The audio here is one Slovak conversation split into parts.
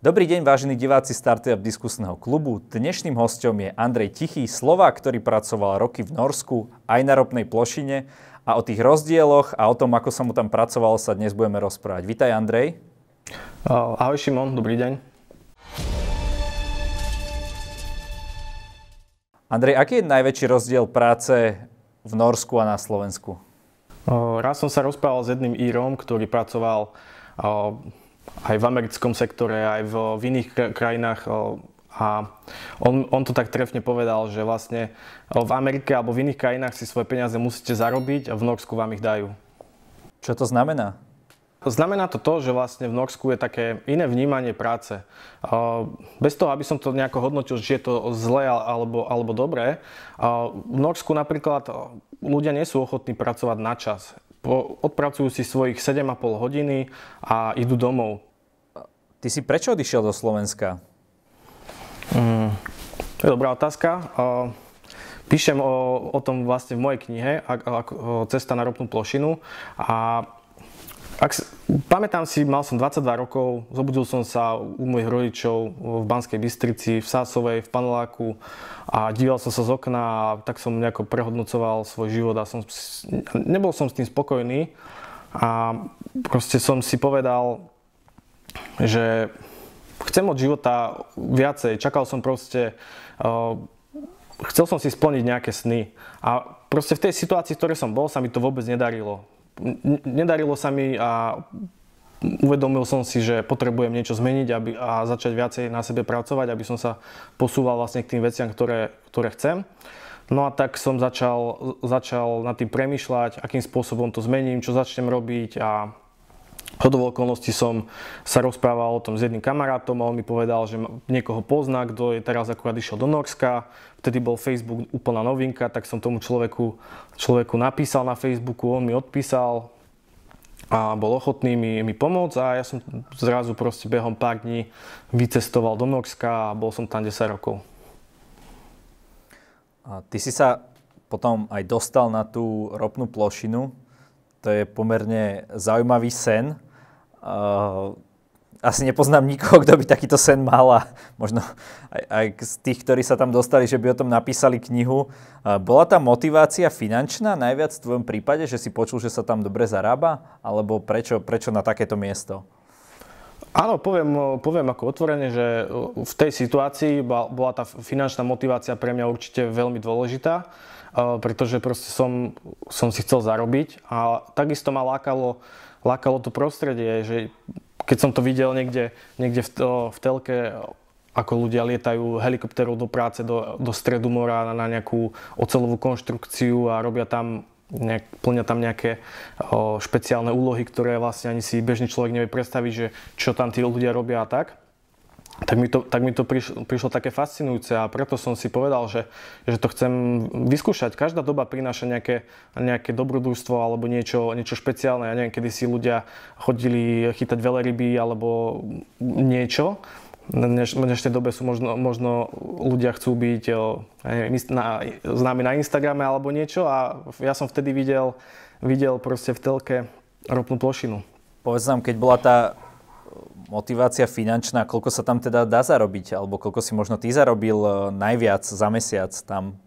Dobrý deň, vážení diváci Startup Diskusného klubu. Dnešným hosťom je Andrej Tichý, Slovák, ktorý pracoval roky v Norsku, aj na ropnej plošine. A o tých rozdieloch a o tom, ako sa mu tam pracovalo, sa dnes budeme rozprávať. Vítaj, Andrej. Ahoj, Simon. Dobrý deň. Andrej, aký je najväčší rozdiel práce v Norsku a na Slovensku? Raz som sa rozprával s jedným Írom, ktorý pracoval aj v americkom sektore, aj v iných krajinách a on to tak trefne povedal, že vlastne v Amerike alebo v iných krajinách si svoje peniaze musíte zarobiť a v Norsku vám ich dajú. Čo to znamená? Znamená to to, že vlastne v Norsku je také iné vnímanie práce. Bez toho, aby som to nejako hodnotil, že je to zlé alebo dobré, v Norsku napríklad ľudia nie sú ochotní pracovať na čas. Odpracujú si svojich 7,5 hodiny a idú domov. Ty si prečo odišiel do Slovenska? To je dobrá otázka. Píšem o tom vlastne v mojej knihe Cesta na ropnú plošinu. A pamätám si, mal som 22 rokov, zobudil som sa u mojich rodičov v Banskej Bystrici, v Sásovej, v paneláku a díval som sa z okna a tak som nejako prehodnocoval svoj život a nebol som s tým spokojný a proste som si povedal, že chcem od života viacej, čakal som proste, chcel som si splniť nejaké sny a proste v tej situácii, v ktorej som bol, sa mi to vôbec nedarilo. Nedarilo sa mi a uvedomil som si, že potrebujem niečo zmeniť a začať viacej na sebe pracovať, aby som sa posúval vlastne k tým veciam, ktoré chcem. No a tak som začal nad tým premýšľať, akým spôsobom to zmením, čo začnem robiť a hodou okolností som sa rozprával o tom s jedným kamarátom a on mi povedal, že niekoho pozná, kto je teraz akurát išiel do Norska. Vtedy bol Facebook úplná novinka, tak som tomu človeku napísal na Facebooku, on mi odpísal a bol ochotný mi pomôcť a ja som zrazu proste behom pár dní vycestoval do Norska a bol som tam 10 rokov. A ty si sa potom aj dostal na tú ropnú plošinu. To je pomerne zaujímavý sen. Asi nepoznám nikoho, kto by takýto sen mal a možno aj z tých, ktorí sa tam dostali, že by o tom napísali knihu. Bola tam motivácia finančná najviac v tvojom prípade, že si počul, že sa tam dobre zarába? Alebo prečo na takéto miesto? Áno, poviem ako otvorene, že v tej situácii bola tá finančná motivácia pre mňa určite veľmi dôležitá, pretože proste som si chcel zarobiť a takisto ma lákalo to prostredie, že keď som to videl niekde v telke, ako ľudia lietajú helikoptérov do práce, do stredu mora na nejakú oceľovú konštrukciu a robia tam plnia tam nejaké špeciálne úlohy, ktoré vlastne ani si bežný človek nevie predstaviť, že čo tam tí ľudia robia a tak. Tak mi to prišlo také fascinujúce a preto som si povedal, že to chcem vyskúšať. Každá doba prináša nejaké dobrodružstvo alebo niečo špeciálne. Ja neviem, kedy si ľudia chodili chytať veľryby alebo niečo. V dnešnej dobe sú možno ľudia chcú byť známi na Instagrame alebo niečo a ja som vtedy videl proste v telke ropnú plošinu. Povedz nám, keď bola tá motivácia finančná, koľko sa tam teda dá zarobiť? Alebo koľko si možno ty zarobil najviac za mesiac tam?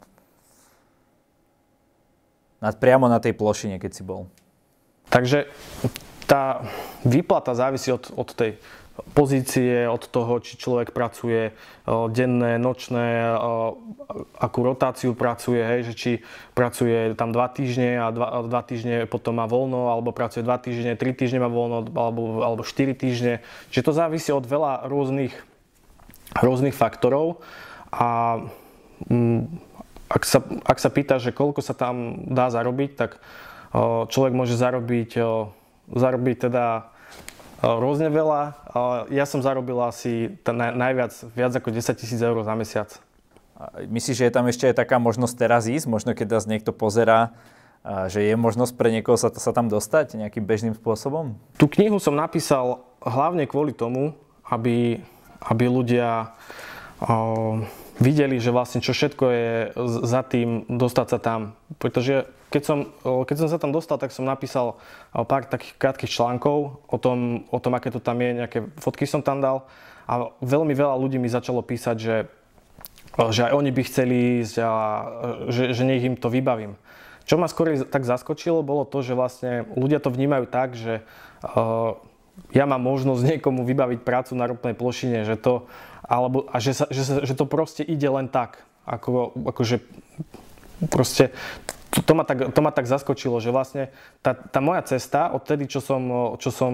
Priamo na tej plošine, keď si bol. Takže tá výplata závisí od tej pozície, od toho, či človek pracuje denné, nočné, akú rotáciu pracuje, hej, že či pracuje tam 2 týždne a 2 týždne potom má voľno, alebo pracuje 2 týždne, 3 týždne má voľno, alebo 4 týždne. Čiže to závisí od veľa rôznych faktorov a ak sa pýta, že koľko sa tam dá zarobiť, tak človek môže zarobiť teda rôzne veľa. Ja som zarobil asi najviac, viac ako 10 000 eur za mesiac. Myslíš, že je tam ešte aj taká možnosť teraz ísť? Možno keď nás niekto pozerá, že je možnosť pre niekoho sa tam dostať nejakým bežným spôsobom? Tú knihu som napísal hlavne kvôli tomu, aby ľudia videli, že vlastne čo všetko je za tým dostať sa tam. Pretože keď som sa tam dostal, tak som napísal pár takých krátkych článkov o tom, aké to tam je, nejaké fotky som tam dal a veľmi veľa ľudí mi začalo písať, že aj oni by chceli ísť a že nech im to vybavím. Čo ma skôr tak zaskočilo, bolo to, že vlastne ľudia to vnímajú tak, že ja mám možnosť niekomu vybaviť prácu na ropnej plošine, že to proste ide len tak. To ma tak zaskočilo, že vlastne tá moja cesta odtedy, čo som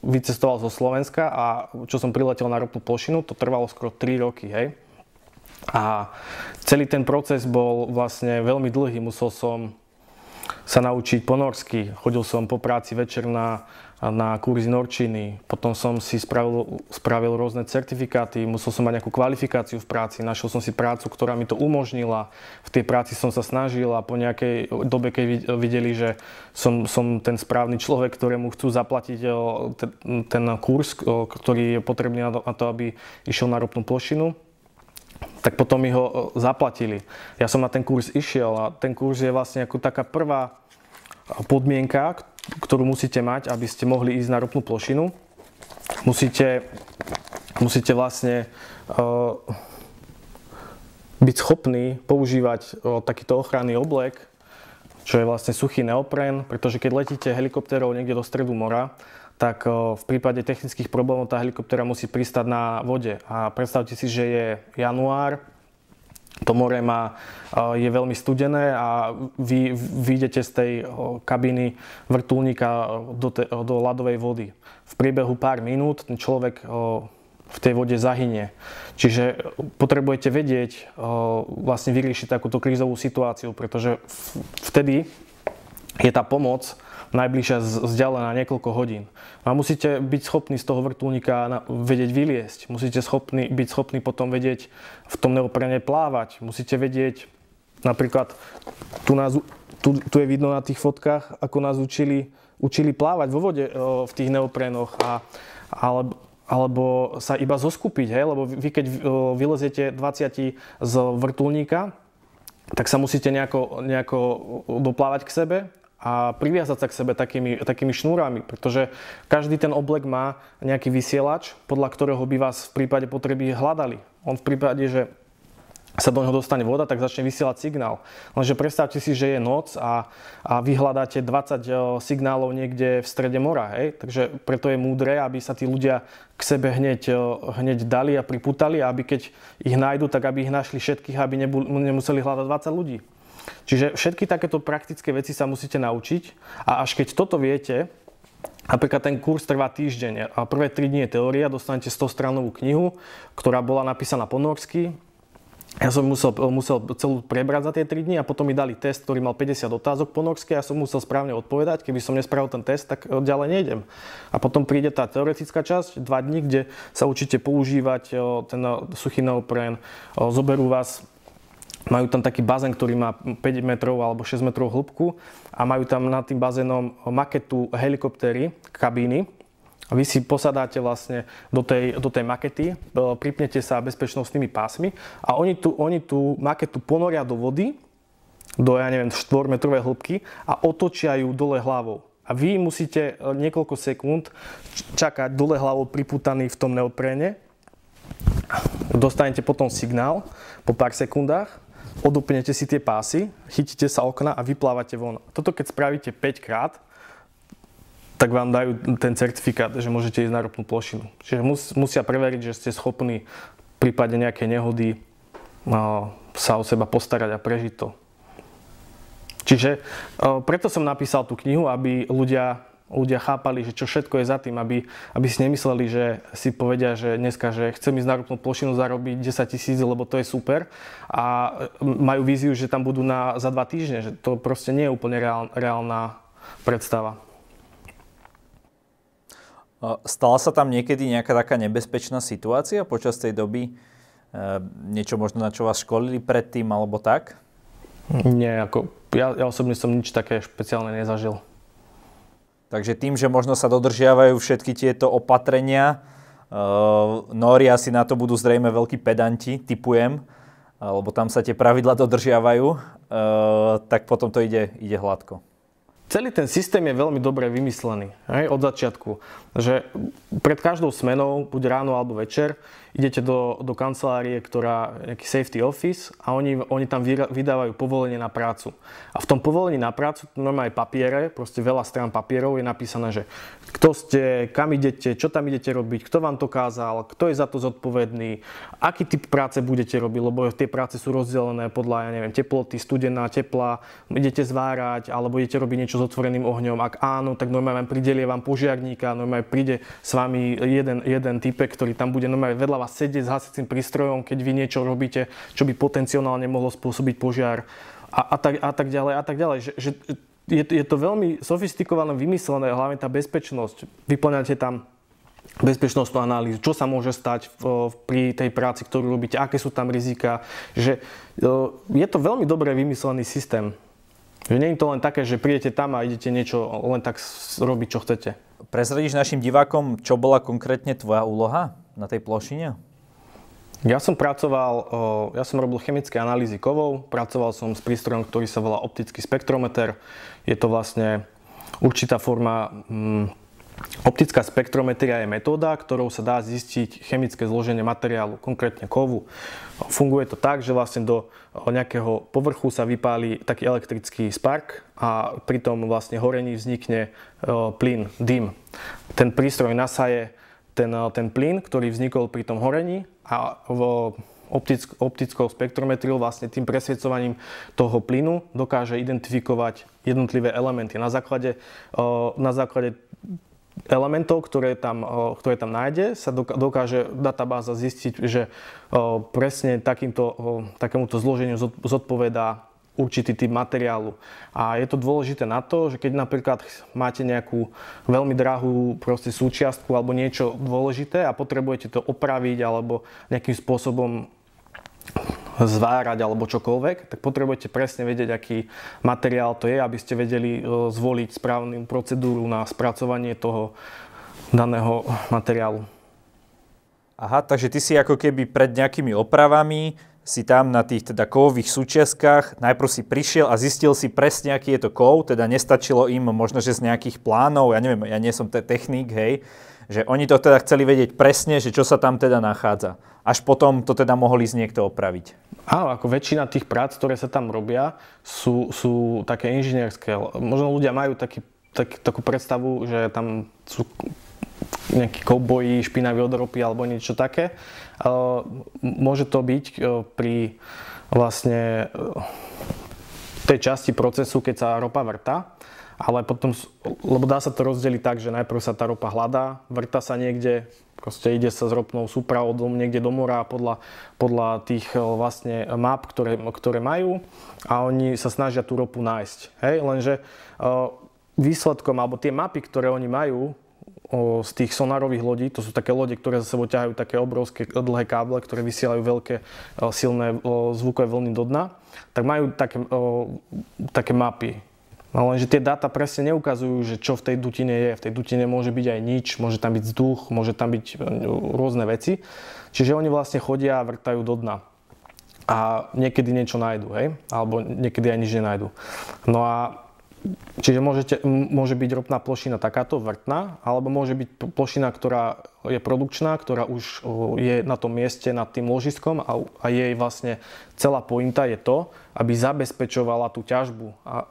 vycestoval zo Slovenska a čo som priletel na ropnú plošinu, to trvalo skoro 3 roky, hej. A celý ten proces bol vlastne veľmi dlhý. Musel som sa naučiť po norsky. Chodil som po práci večer na kurzy norčiny. Potom som si spravil rôzne certifikáty. Musel som mať nejakú kvalifikáciu v práci. Našiel som si prácu, ktorá mi to umožnila. V tej práci som sa snažil a po nejakej dobe, keď videli, že som ten správny človek, ktorému chcú zaplatiť ten kurz, ktorý je potrebný na to, aby išiel na ropnú plošinu, tak potom mi ho zaplatili. Ja som na ten kurz išiel a ten kurz je vlastne ako taká prvá podmienka, ktorú musíte mať, aby ste mohli ísť na ropnú plošinu. Musíte vlastne byť schopní používať takýto ochranný oblek, čo je vlastne suchý neopren, pretože keď letíte helikoptérou niekde do stredu mora, tak v prípade technických problémov tá helikoptéra musí pristať na vode. A predstavte si, že je január, to more je veľmi studené a vy idete z tej kabíny vrtuľníka do ľadovej vody. V priebehu pár minút ten človek v tej vode zahynie. Čiže potrebujete vedieť, vlastne vyriešiť takúto krízovú situáciu, pretože vtedy je tá pomoc najbližšia vzdialená niekoľko hodín. A musíte byť schopní z toho vrtuľníka vedieť vyliesť. Musíte byť schopní potom vedieť v tom neoprene plávať. Musíte vedieť, napríklad tu je vidno na tých fotkách, ako nás učili plávať vo vode v tých neoprenoch. Alebo sa iba zoskupiť, hej? Lebo vy keď vyleziete 20 z vrtuľníka, tak sa musíte nejako doplávať k sebe a priviazať sa k sebe takými šnúrami, pretože každý ten oblek má nejaký vysielač, podľa ktorého by vás v prípade potreby hľadali. On v prípade, že sa do neho dostane voda, tak začne vysielať signál. Lenže predstavte si, že je noc a vy hľadáte 20 signálov niekde v strede mora, hej? Takže preto je múdre, aby sa tí ľudia k sebe hneď dali a pripútali, aby keď ich nájdu, tak aby ich našli všetkých, aby nemuseli hľadať 20 ľudí. Čiže všetky takéto praktické veci sa musíte naučiť a až keď toto viete, napríklad ten kurz trvá týždeň a prvé 3 dní je teória, dostanete 100-stranovú knihu, ktorá bola napísaná po norsky. Ja som musel celú prebrať za tie 3 dní a potom mi dali test, ktorý mal 50 otázok po norsky a ja som musel správne odpovedať. Keby som nespravil ten test, tak ďalej nejdem. A potom príde tá teoretická časť, 2 dní, kde sa učíte používať ten suchý neopren, zoberú vás. Majú tam taký bazén, ktorý má 5 metrov alebo 6 metrov hĺbku a majú tam nad tým bazénom maketu helikoptéry, kabíny. Vy si posadáte vlastne do tej makety, pripnete sa bezpečnostnými pásmi a oni tú maketu ponoria do vody, do, ja neviem, 4-metrovej hĺbky a otočia ju dole hlavou. A vy musíte niekoľko sekúnd čakať dole hlavou priputaný v tom neoprene. Dostanete potom signál po pár sekundách, odopnete si tie pásy, chytíte sa okna a vyplávate von. Toto keď spravíte 5 krát, tak vám dajú ten certifikát, že môžete ísť na ropnú plošinu. Čiže musia preveriť, že ste schopní v prípade nejakej nehody sa o seba postarať a prežiť to. Čiže preto som napísal tú knihu, aby ľudia chápali, že čo všetko je za tým, aby si nemysleli, že si povedia, že dneska, že chcem ísť na ropnú plošinu zarobiť 10 000, lebo to je super a majú víziu, že tam budú za 2 týždne, že to proste nie je úplne reálna predstava. Stala sa tam niekedy nejaká taká nebezpečná situácia počas tej doby? Niečo možno, na čo vás školili predtým alebo tak? Nie, ja osobne som nič také špeciálne nezažil. Takže tým, že možno sa dodržiavajú všetky tieto opatrenia, Nóri asi na to budú zrejme veľkí pedanti, tipujem, lebo tam sa tie pravidlá dodržiavajú, tak potom to ide hladko. Celý ten systém je veľmi dobre vymyslený, hej, od začiatku, že pred každou smenou, buď ráno alebo večer, idete do kancelárie, ktorá je nejaký safety office a oni tam vydávajú povolenie na prácu. A v tom povolení na prácu, normálne papiere, proste veľa strán papierov je napísané, že kto ste, kam idete, čo tam idete robiť, kto vám to kázal, kto je za to zodpovedný, aký typ práce budete robiť, lebo tie práce sú rozdelené podľa, ja neviem, teploty, studená, tepla, idete zvárať alebo idete robiť niečo s otvoreným ohňom. Ak áno, tak normálne vám pridelie vám požiarníka, normálne príde s vami jeden typek, ktorý tam bude normálne vedľa vás sedieť s hasicím prístrojom, keď vy niečo robíte, čo by potenciálne mohlo spôsobiť požiar a tak ďalej. Že je to veľmi sofistikované, vymyslené, hlavne tá bezpečnosť. Vyplňate tam bezpečnostnú analýzu, čo sa môže stať pri tej práci, ktorú robíte, aké sú tam rizika. Že je to veľmi dobre vymyslený systém. Že nie je to len také, že prídete tam a idete niečo len tak robiť, čo chcete. Prezradíš našim divákom, čo bola konkrétne tvoja úloha na tej plošine? Ja som robil chemické analýzy kovov, pracoval som s prístrojom, ktorý sa volá optický spektrometer. Je to vlastne určitá forma, optická spektrometria je metóda, ktorou sa dá zistiť chemické zloženie materiálu, konkrétne kovu. Funguje to tak, že vlastne do nejakého povrchu sa vypáli taký elektrický spark a pri tom vlastne horení vznikne plyn, dym. Ten prístroj nasaje ten plyn, ktorý vznikol pri tom horení a optickou spektrometriou, vlastne tým presviecovaním toho plynu, dokáže identifikovať jednotlivé elementy. Na základe elementov, ktoré tam nájde, sa dokáže databáza zistiť, že presne takémuto zloženiu zodpovedá určitý typ materiálu. A je to dôležité na to, že keď napríklad máte nejakú veľmi drahú proste súčiastku alebo niečo dôležité a potrebujete to opraviť alebo nejakým spôsobom zvárať alebo čokoľvek, tak potrebujete presne vedieť, aký materiál to je, aby ste vedeli zvoliť správnu procedúru na spracovanie toho daného materiálu. Aha, takže ty si ako keby pred nejakými opravami si tam na tých teda kovových súčiastkách, najprv si prišiel a zistil si presne, aký je to kov, teda nestačilo im možno, že z nejakých plánov, ja neviem, ja nie som technik, hej, že oni to teda chceli vedieť presne, že čo sa tam teda nachádza. Až potom to teda mohol ísť niekto opraviť. Áno, ako väčšina tých prác, ktoré sa tam robia, sú také inžinierské. Možno ľudia majú takú predstavu, že tam sú nejakí kouboji, špinaví od ropy alebo niečo také. Môže to byť pri vlastne tej časti procesu, keď sa ropa vrta, ale potom, lebo dá sa to rozdeliť tak, že najprv sa tá ropa hľadá, vrta sa niekde, proste ide sa s ropnou súpravou niekde do mora podľa tých vlastne map, ktoré majú, a oni sa snažia tú ropu nájsť. Hej? Lenže výsledkom, alebo tie mapy, ktoré oni majú, z tých sonárových lodí, to sú také lode, ktoré za sebou ťahajú také obrovské dlhé káble, ktoré vysielajú veľké silné zvukové vlny do dna, tak majú také mapy. Lenže tie dáta presne neukazujú, že čo v tej dutine je. V tej dutine môže byť aj nič, môže tam byť vzduch, môže tam byť rôzne veci. Čiže oni vlastne chodia a vrtajú do dna. A niekedy niečo nájdu, hej? Alebo niekedy aj nič nenájdu. No a čiže môže byť ropná plošina takáto vrtná, alebo môže byť plošina, ktorá je produkčná, ktorá už je na tom mieste nad tým ložiskom a jej vlastne celá pointa je to, aby zabezpečovala tú ťažbu a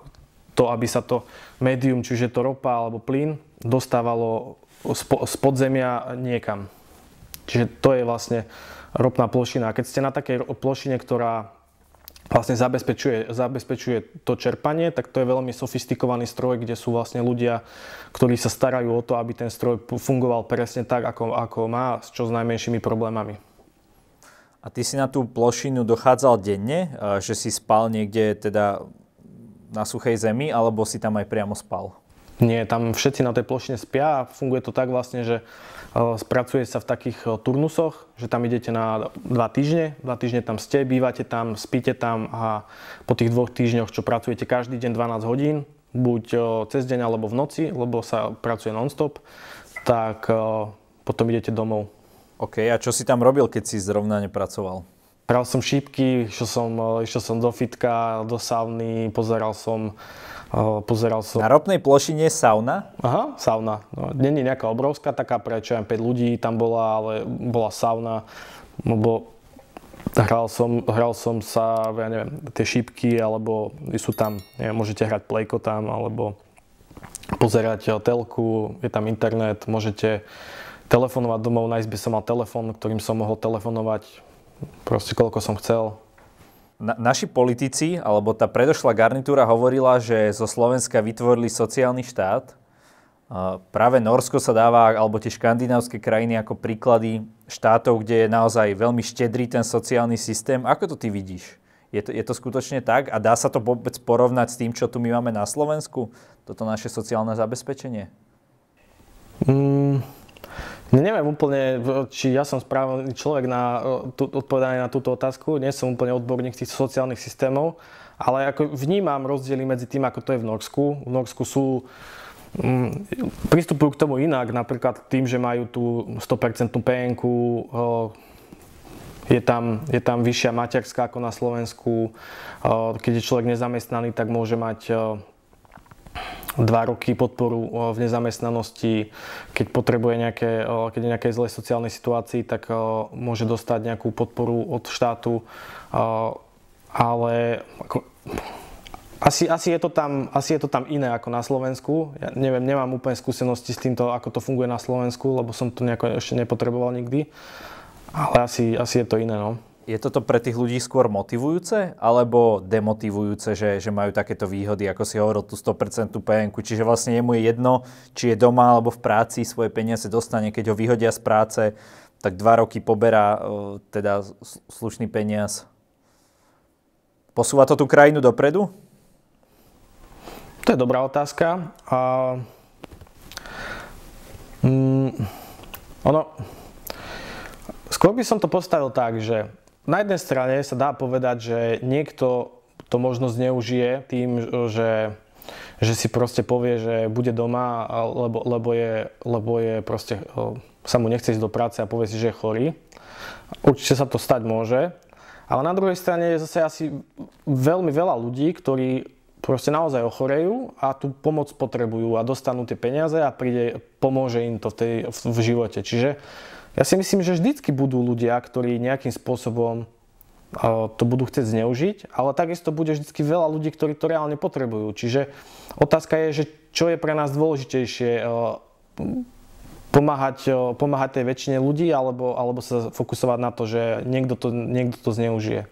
to, aby sa to médium, čiže to ropa alebo plyn, dostávalo z podzemia niekam. Čiže to je vlastne ropná plošina. A keď ste na takej plošine, ktorá vlastne zabezpečuje to čerpanie, tak to je veľmi sofistikovaný stroj, kde sú vlastne ľudia, ktorí sa starajú o to, aby ten stroj fungoval presne tak, ako má, s čo s najmenšími problémami. A ty si na tú plošinu dochádzal denne? Že si spal niekde teda na suchej zemi, alebo si tam aj priamo spal? Nie, tam všetci na tej plošine spia a funguje to tak vlastne, že spracuje sa v takých turnusoch, že tam idete na 2 týždne tam ste, bývate tam, spíte tam a po tých 2 týždňoch, čo pracujete každý deň 12 hodín, buď cez deň alebo v noci, lebo sa pracuje non-stop, tak potom idete domov. OK, a čo si tam robil, keď si zrovna nepracoval? Pral som šípky, išiel som do fitka, do sauny, pozeral som Pozeral som. Na ropnej plošine sauna? Aha, sauna. No, nie je nejaká obrovská, taká pre čo aj 5 ľudí tam bola, ale bola sauna. Lebo hral som sa, ja neviem, tie šípky, alebo sú tam, neviem, môžete hrať plejko tam, alebo pozerať telku, je tam internet, môžete telefonovať domov, na izbe som mal telefón, ktorým som mohol telefonovať proste koľko som chcel. Naši politici, alebo tá predošlá garnitúra hovorila, že zo Slovenska vytvorili sociálny štát. Práve Nórsko sa dáva, alebo tie škandinávské krajiny ako príklady štátov, kde je naozaj veľmi štedrý ten sociálny systém. Ako to ty vidíš? Je to skutočne tak? A dá sa to vôbec porovnať s tým, čo tu my máme na Slovensku? Toto naše sociálne zabezpečenie? Neviem úplne, či ja som správny človek na odpovedanie na túto otázku. Nie som úplne odborník tých sociálnych systémov, ale ako vnímam rozdiely medzi tým, ako to je v Norsku. V Norsku pristupujú k tomu inak, napríklad tým, že majú tú 100% PN-ku, je tam vyššia materská ako na Slovensku. Keď je človek nezamestnaný, tak môže mať 2 roky podporu v nezamestnanosti, keď je nejaké zlej sociálnej situácii, tak môže dostať nejakú podporu od štátu, ale asi je to tam iné ako na Slovensku. Ja neviem, nemám úplne skúsenosti s týmto, ako to funguje na Slovensku, lebo som to nejako ešte nepotreboval nikdy, ale asi je to iné, no. Je toto pre tých ľudí skôr motivujúce, alebo demotivujúce, že majú takéto výhody, ako si hovoril, tú 100% PN-ku? Čiže vlastne jemu je jedno, či je doma alebo v práci, svoje peniaze dostane, keď ho vyhodia z práce, tak 2 roky poberá teda slušný peniaz. Posúva to tú krajinu dopredu? To je dobrá otázka. Skôr by som to postavil tak, že na jednej strane sa dá povedať, že niekto to možno zneužije tým, že si proste povie, že bude doma, lebo je proste, sa mu nechce ísť do práce a povie si, že je chorý. Určite sa to stať môže. Ale na druhej strane je zase asi veľmi veľa ľudí, ktorí proste naozaj ochorejú a tú pomoc potrebujú a dostanú tie peniaze a pomôže im to v živote. Čiže ja si myslím, že vždycky budú ľudia, ktorí nejakým spôsobom to budú chcieť zneužiť, ale takisto bude vždycky veľa ľudí, ktorí to reálne potrebujú. Čiže otázka je, že čo je pre nás dôležitejšie, pomáhať tej väčšine ľudí alebo sa fokusovať na to, že niekto to zneužije.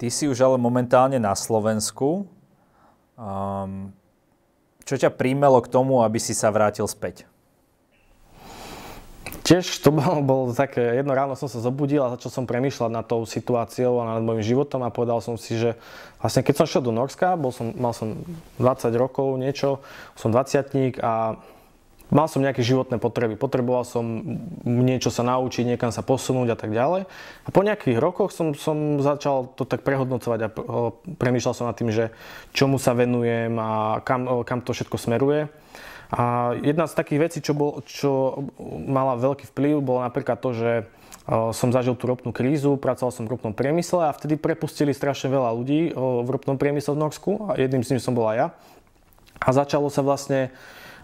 Ty si už ale momentálne na Slovensku. Čo ťa príjmelo k tomu, aby si sa vrátil späť? Tiež to bolo také, jedno ráno som sa zobudil a začal som premýšľať nad tou situáciou a nad môjim životom a povedal som si, že vlastne keď som šiel do Norska, mal som 20 rokov niečo, som 20-tník a mal som nejaké životné potreby. Potreboval som niečo sa naučiť, niekam sa posunúť a tak ďalej. A po nejakých rokoch som začal to tak prehodnocovať a premýšľal som nad tým, že čomu sa venujem a kam to všetko smeruje. A jedna z takých vecí, čo mala veľký vplyv, bolo napríklad to, že som zažil tú ropnú krízu, pracoval som v ropnom priemysle a vtedy prepustili strašne veľa ľudí v ropnom priemysle v Norsku a jedným z nich som bol aj ja. A začalo sa vlastne,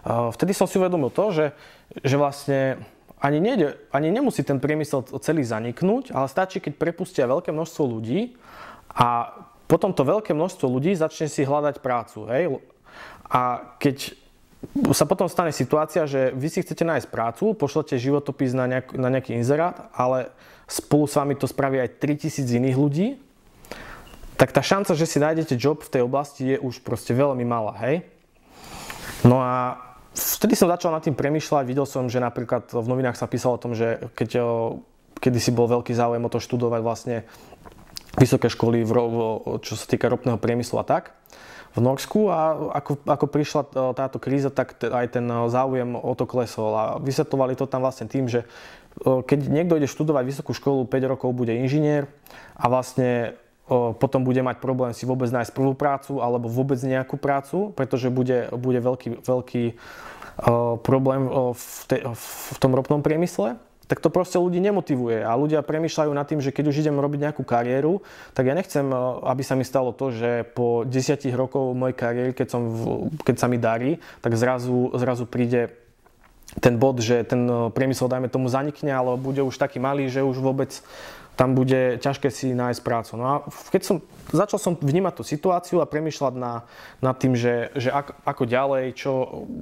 vtedy som si uvedomil to, že vlastne ani nemusí ten priemysel celý zaniknúť, ale stačí, keď prepustia veľké množstvo ľudí a potom to veľké množstvo ľudí začne si hľadať prácu. Hej? A keď sa potom stane situácia, že vy si chcete nájsť prácu, pošlete životopis na nejaký inzerát, ale spolu s vami to spraví aj 3000 iných ľudí, tak tá šanca, že si nájdete job v tej oblasti, je už proste veľmi malá, hej? No a vtedy som začal nad tým premýšľať, videl som, že napríklad v novinách sa písalo o tom, že kedysi bol veľký záujem o to študovať vlastne vysoké školy, čo sa týka ropného priemyslu a tak, v Norsku, a ako prišla táto kríza, tak aj ten záujem o to klesol a vysvetlovali to tam vlastne tým, že keď niekto ide študovať vysokú školu, 5 rokov bude inžinier a vlastne potom bude mať problém si vôbec nájsť prvú prácu alebo vôbec nejakú prácu, pretože bude veľký problém v tom ropnom priemysle. tak to proste ľudí nemotivuje a ľudia premýšľajú nad tým, že keď už idem robiť nejakú kariéru, tak ja nechcem, aby sa mi stalo to, že po 10 rokov mojej kariéry, keď sa mi darí, tak zrazu príde ten bod, že ten priemysel, dajme tomu, zanikne, ale bude už taký malý, že už vôbec tam bude ťažké si nájsť prácu. No a keď začal som vnímať tú situáciu a premýšľať nad tým, že ako ďalej,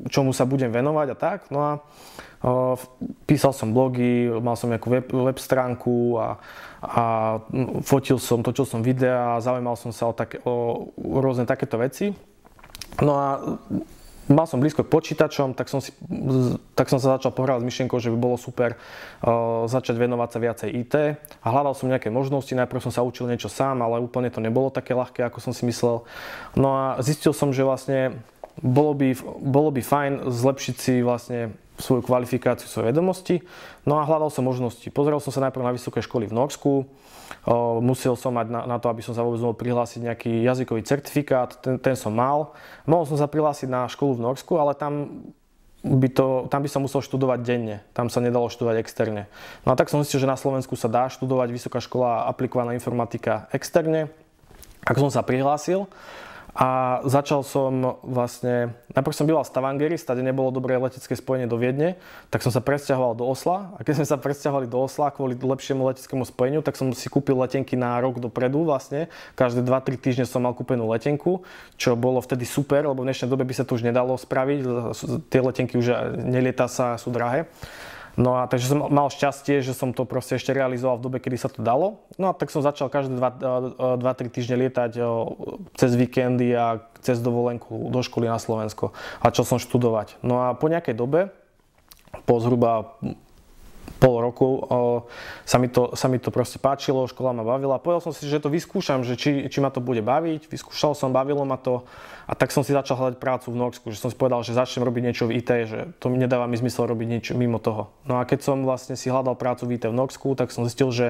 čomu sa budem venovať a tak. No a písal som blogy, mal som nejakú web stránku a fotil som, točil som videá, zaujímal som sa o rôzne takéto veci. No a mal som blízko k počítačom, tak som sa začal pohrávať s myšlienkou, že by bolo super začať venovať sa viacej IT. A hľadal som nejaké možnosti, najprv som sa učil niečo sám, ale úplne to nebolo také ľahké, ako som si myslel. No a zistil som, že vlastne bolo by fajn zlepšiť si vlastne svoju kvalifikáciu, svoje vedomosti. No a hľadal som možnosti. Pozeral som sa najprv na vysoké školy v Norsku. Musel som mať na to, aby som sa vôbec mohol prihlásiť nejaký jazykový certifikát, ten som mal. Mohol som sa prihlásiť na školu v Norsku, ale tam by som musel študovať denne, tam sa nedalo študovať externe. No a tak som zistil, že na Slovensku sa dá študovať Vysoká škola aplikovaná informatika externe, tak som sa prihlásil. A začal som vlastne, najprv som býval v Stavangeri, stade nebolo dobré letecké spojenie do Viedne, tak som sa presťahoval do Osla a keď sme sa presťahovali do Osla kvôli lepšiemu leteckému spojeniu, tak som si kúpil letenky na rok dopredu vlastne, každé 2-3 týždne som mal kúpenú letenku, čo bolo vtedy super, lebo v dnešnej dobe by sa to už nedalo spraviť, tie letenky už nelieta sa, sú drahé. No a takže som mal šťastie, že som to proste ešte realizoval v dobe, kedy sa to dalo. No a tak som začal každé 2-3 týždne lietať cez víkendy a cez dovolenku do školy na Slovensko. A čo som študovať. No a po nejakej dobe, po zhruba pol roku, sa mi to proste páčilo, škola ma bavila. Povedal som si, že to vyskúšam, že či ma to bude baviť. Vyskúšal som, bavilo ma to. A tak som si začal hľadať prácu v Norsku, že som si povedal, že začnem robiť niečo v IT, že to nedáva mi zmysel robiť niečo mimo toho. No a keď som vlastne si hľadal prácu v IT v Norsku, tak som zistil, že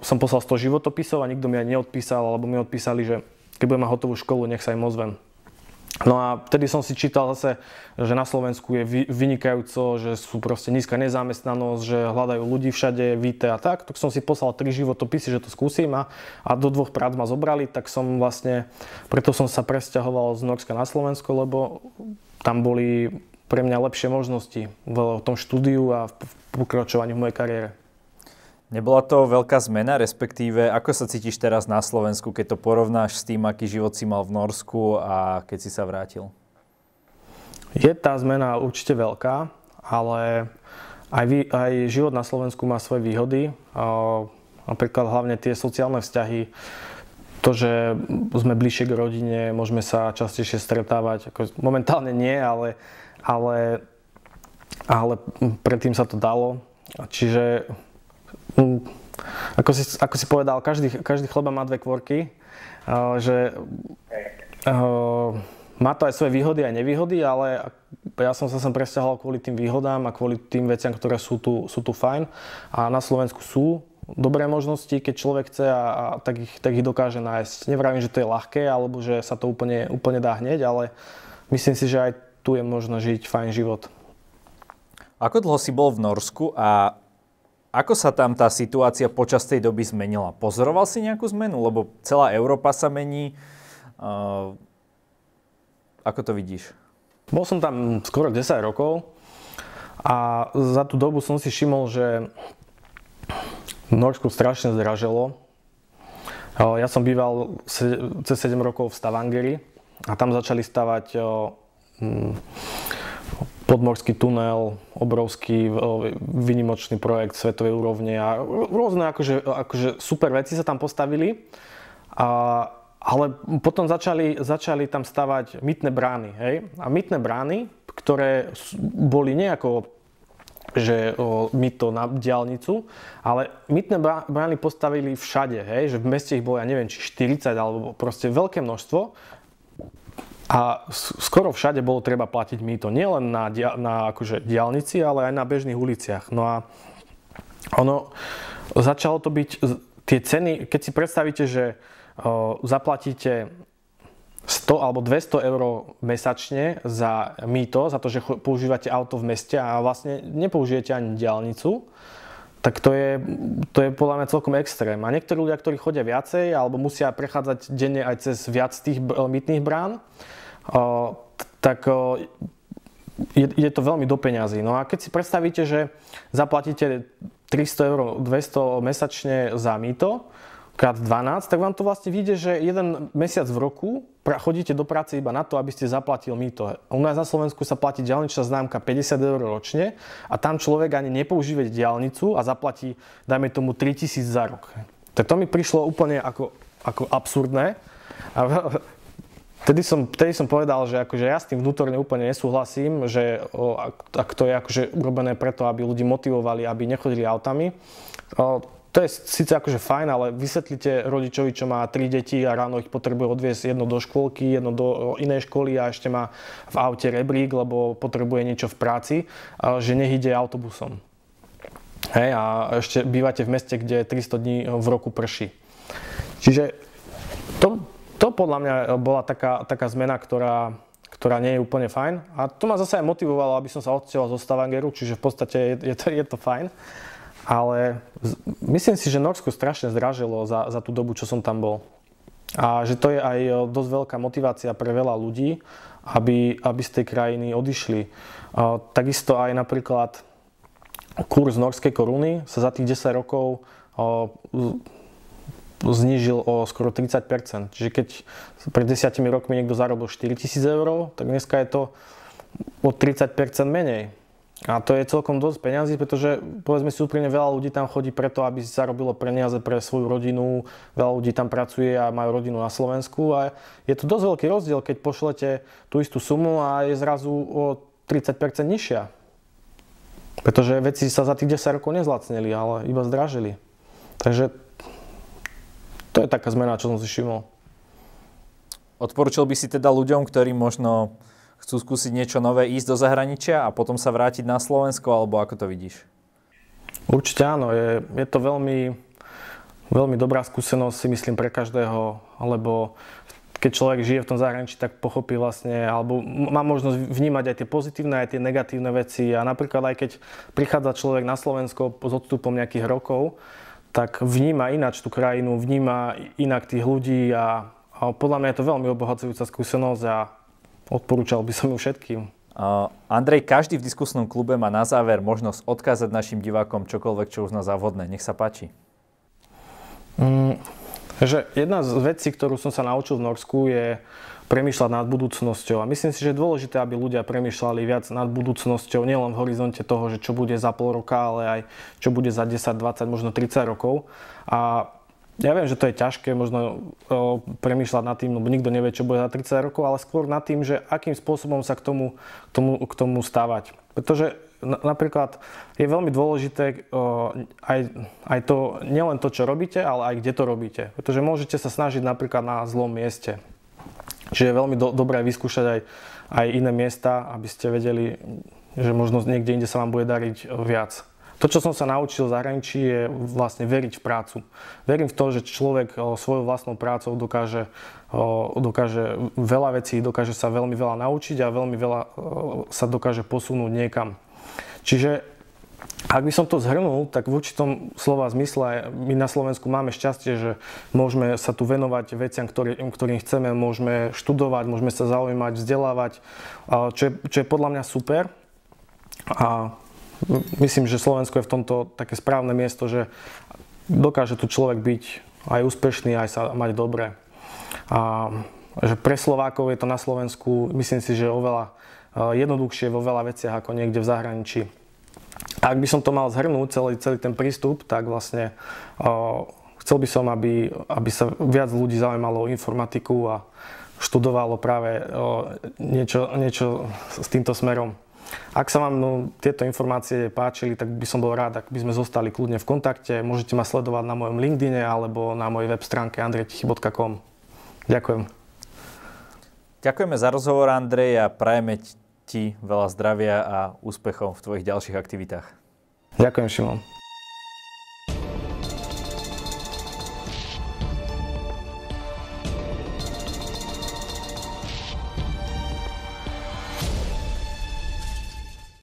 som poslal 100 životopisov a nikto mi ani neodpísal, alebo mi odpísali, že keď budem mať hotovú školu, nech sa im ozvem. No a vtedy som si čítal zase, že na Slovensku je vynikajúco, že sú proste nízka nezamestnanosť, že hľadajú ľudí všade, víte a tak. Tak som si poslal 3 životopisy, že to skúsim a do 2 prác ma zobrali, tak som vlastne, preto som sa presťahoval z Norska na Slovensko, lebo tam boli pre mňa lepšie možnosti v tom štúdiu a v pokračovaní v mojej kariére. Nebola to veľká zmena, respektíve ako sa cítiš teraz na Slovensku, keď to porovnáš s tým, aký život si mal v Norsku a keď si sa vrátil? Je tá zmena určite veľká, ale aj život na Slovensku má svoje výhody. Napríklad hlavne tie sociálne vzťahy, to, že sme bližšie k rodine, môžeme sa častejšie stretávať. Momentálne nie, ale predtým sa to dalo. Čiže ako si povedal, každý chleba má 2 kvorky, že má to aj svoje výhody aj nevýhody, ale ja som sa sem presťahoval kvôli tým výhodám a kvôli tým veciam, ktoré sú tu fajn a na Slovensku sú dobré možnosti, keď človek chce a tak ich dokáže nájsť. Nevravím, že to je ľahké alebo že sa to úplne dá hneď, ale myslím si, že aj tu je možno žiť fajn život. Ako dlho si bol v Norsku a ako sa tam tá situácia počas tej doby zmenila? Pozoroval si nejakú zmenu? Lebo celá Európa sa mení. Ako to vidíš? Bol som tam skoro 10 rokov a za tú dobu som si všimol, že v Norsku strašne zdraželo. Ja som býval cez 7 rokov v Stavangeri a tam začali stavať podmorský tunel, obrovský výnimočný projekt svetovej úrovne a rôzne akože super veci sa tam postavili. Ale potom začali tam stavať mytné brány. Hej? A mytné brány, ktoré boli nejako, že myto na diaľnicu, ale mytné brány postavili všade. Hej? Že v meste ich bolo, ja neviem, či 40 alebo proste veľké množstvo. A skoro všade bolo treba platiť mýto, nielen na akože diaľnici, ale aj na bežných uliciach. No a ono začalo to byť, tie ceny, keď si predstavíte, že zaplatíte 100 100 alebo 200 eur mesačne za mýto, za to, že používate auto v meste a vlastne nepoužijete ani diaľnicu, tak to je podľa mňa celkom extrém. A niektorí ľudia, ktorí chodia viacej alebo musia prechádzať denne aj cez viac tých mýtnych brán, tak je to veľmi do peňazí. No a keď si predstavíte, že zaplatíte 300 eur, 200 mesačne za mýto, krát 12, tak vám to vlastne vyjde, že jeden mesiac v roku chodíte do práce iba na to, aby ste zaplatil mýto. U nás na Slovensku sa platí diaľničná známka 50 eur ročne a tam človek ani nepoužíva diaľnicu a zaplatí, dajme tomu, 3000 za rok. Tak to mi prišlo úplne ako absurdné. A vtedy som povedal, že akože ja s tým vnútorne úplne nesúhlasím, že ak to je akože urobené preto, aby ľudí motivovali, aby nechodili autami. To je síce akože fajn, ale vysvetlite rodičovi, čo má 3 deti a ráno ich potrebuje odviesť jedno do škôlky, jedno do inej školy a ešte má v aute rebrík, lebo potrebuje niečo v práci, že nech ide autobusom. Hej, a ešte bývate v meste, kde 300 dní v roku prší. Čiže to podľa mňa bola taká zmena, ktorá nie je úplne fajn. A to ma zase aj motivovalo, aby som sa odsťahoval zo Stavangeru, čiže v podstate je to fajn. Ale myslím si, že Norsko strašne zdražilo za tú dobu, čo som tam bol. A že to je aj dosť veľká motivácia pre veľa ľudí, aby z tej krajiny odišli. Takisto aj napríklad kurz norskej koruny sa za tých 10 rokov znížil o skoro 30%. Čiže keď pred 10 rokmi niekto zarobil 4 000 eur, tak dneska je to o 30% menej. A to je celkom dosť peňazí, pretože povedzme si úprimne, veľa ľudí tam chodí preto, aby si zarobilo peniaze pre svoju rodinu, veľa ľudí tam pracuje a majú rodinu na Slovensku a je to dosť veľký rozdiel, keď pošlete tú istú sumu a je zrazu o 30% nižšia. Pretože veci sa za tých 10 rokov nezlacnili, ale iba zdražili. Takže to je taká zmena, čo som si všimol. Odporučil by si teda ľuďom, ktorí možno chcú skúsiť niečo nové, ísť do zahraničia a potom sa vrátiť na Slovensko, alebo ako to vidíš? Určite áno, je to veľmi, veľmi dobrá skúsenosť, si myslím, pre každého, lebo keď človek žije v tom zahraničí, tak pochopí vlastne, alebo má možnosť vnímať aj tie pozitívne, aj tie negatívne veci. A napríklad aj keď prichádza človek na Slovensko s odstupom nejakých rokov, tak vníma ináč tú krajinu, vníma inak tých ľudí a podľa mňa je to veľmi obohacujúca skúsenosť a odporúčal by som ju všetkým. Andrej, každý v diskusnom klube má na záver možnosť odkázať našim divákom čokoľvek, čo uzná za vhodné. Nech sa páči. Že jedna z vecí, ktorú som sa naučil v Norsku, je premýšľať nad budúcnosťou. A myslím si, že je dôležité, aby ľudia premýšľali viac nad budúcnosťou, nielen v horizonte toho, že čo bude za pol roka, ale aj čo bude za 10, 20, možno 30 rokov. A ja viem, že to je ťažké možno premýšľať nad tým, lebo nikto nevie, čo bude za 30 rokov, ale skôr nad tým, že akým spôsobom sa k tomu stávať. Pretože napríklad je veľmi dôležité aj to, nielen to, čo robíte, ale aj kde to robíte. Pretože môžete sa snažiť napríklad na zlom mieste. Čiže je veľmi dobré vyskúšať aj iné miesta, aby ste vedeli, že možno niekde inde sa vám bude dariť viac. To, čo som sa naučil v zahraničí, je vlastne veriť v prácu. Verím v to, že človek svojou vlastnou prácou dokáže veľa vecí, dokáže sa veľmi veľa naučiť a veľmi veľa sa dokáže posunúť niekam. Čiže ak by som to zhrnul, tak v určitom slova zmysle my na Slovensku máme šťastie, že môžeme sa tu venovať veciam, ktorým chceme, môžeme študovať, môžeme sa zaujímať, vzdelávať, čo je podľa mňa super. A myslím, že Slovensko je v tomto také správne miesto, že dokáže tu človek byť aj úspešný, aj sa mať dobre. A že pre Slovákov je to na Slovensku, myslím si, že oveľa jednoduchšie vo veľa veciach ako niekde v zahraničí. A ak by som to mal zhrnúť, celý ten prístup, tak vlastne chcel by som, aby sa viac ľudí zaujímalo o informatiku a študovalo práve niečo s týmto smerom. Ak sa vám tieto informácie páčili, tak by som bol rád, ak by sme zostali kľudne v kontakte. Môžete ma sledovať na mojom LinkedIne alebo na mojej web stránke andrejtichy.com. Ďakujem. Ďakujeme za rozhovor, Andrej, a prajeme ti veľa zdravia a úspechov v tvojich ďalších aktivitách. Ďakujem, Simon.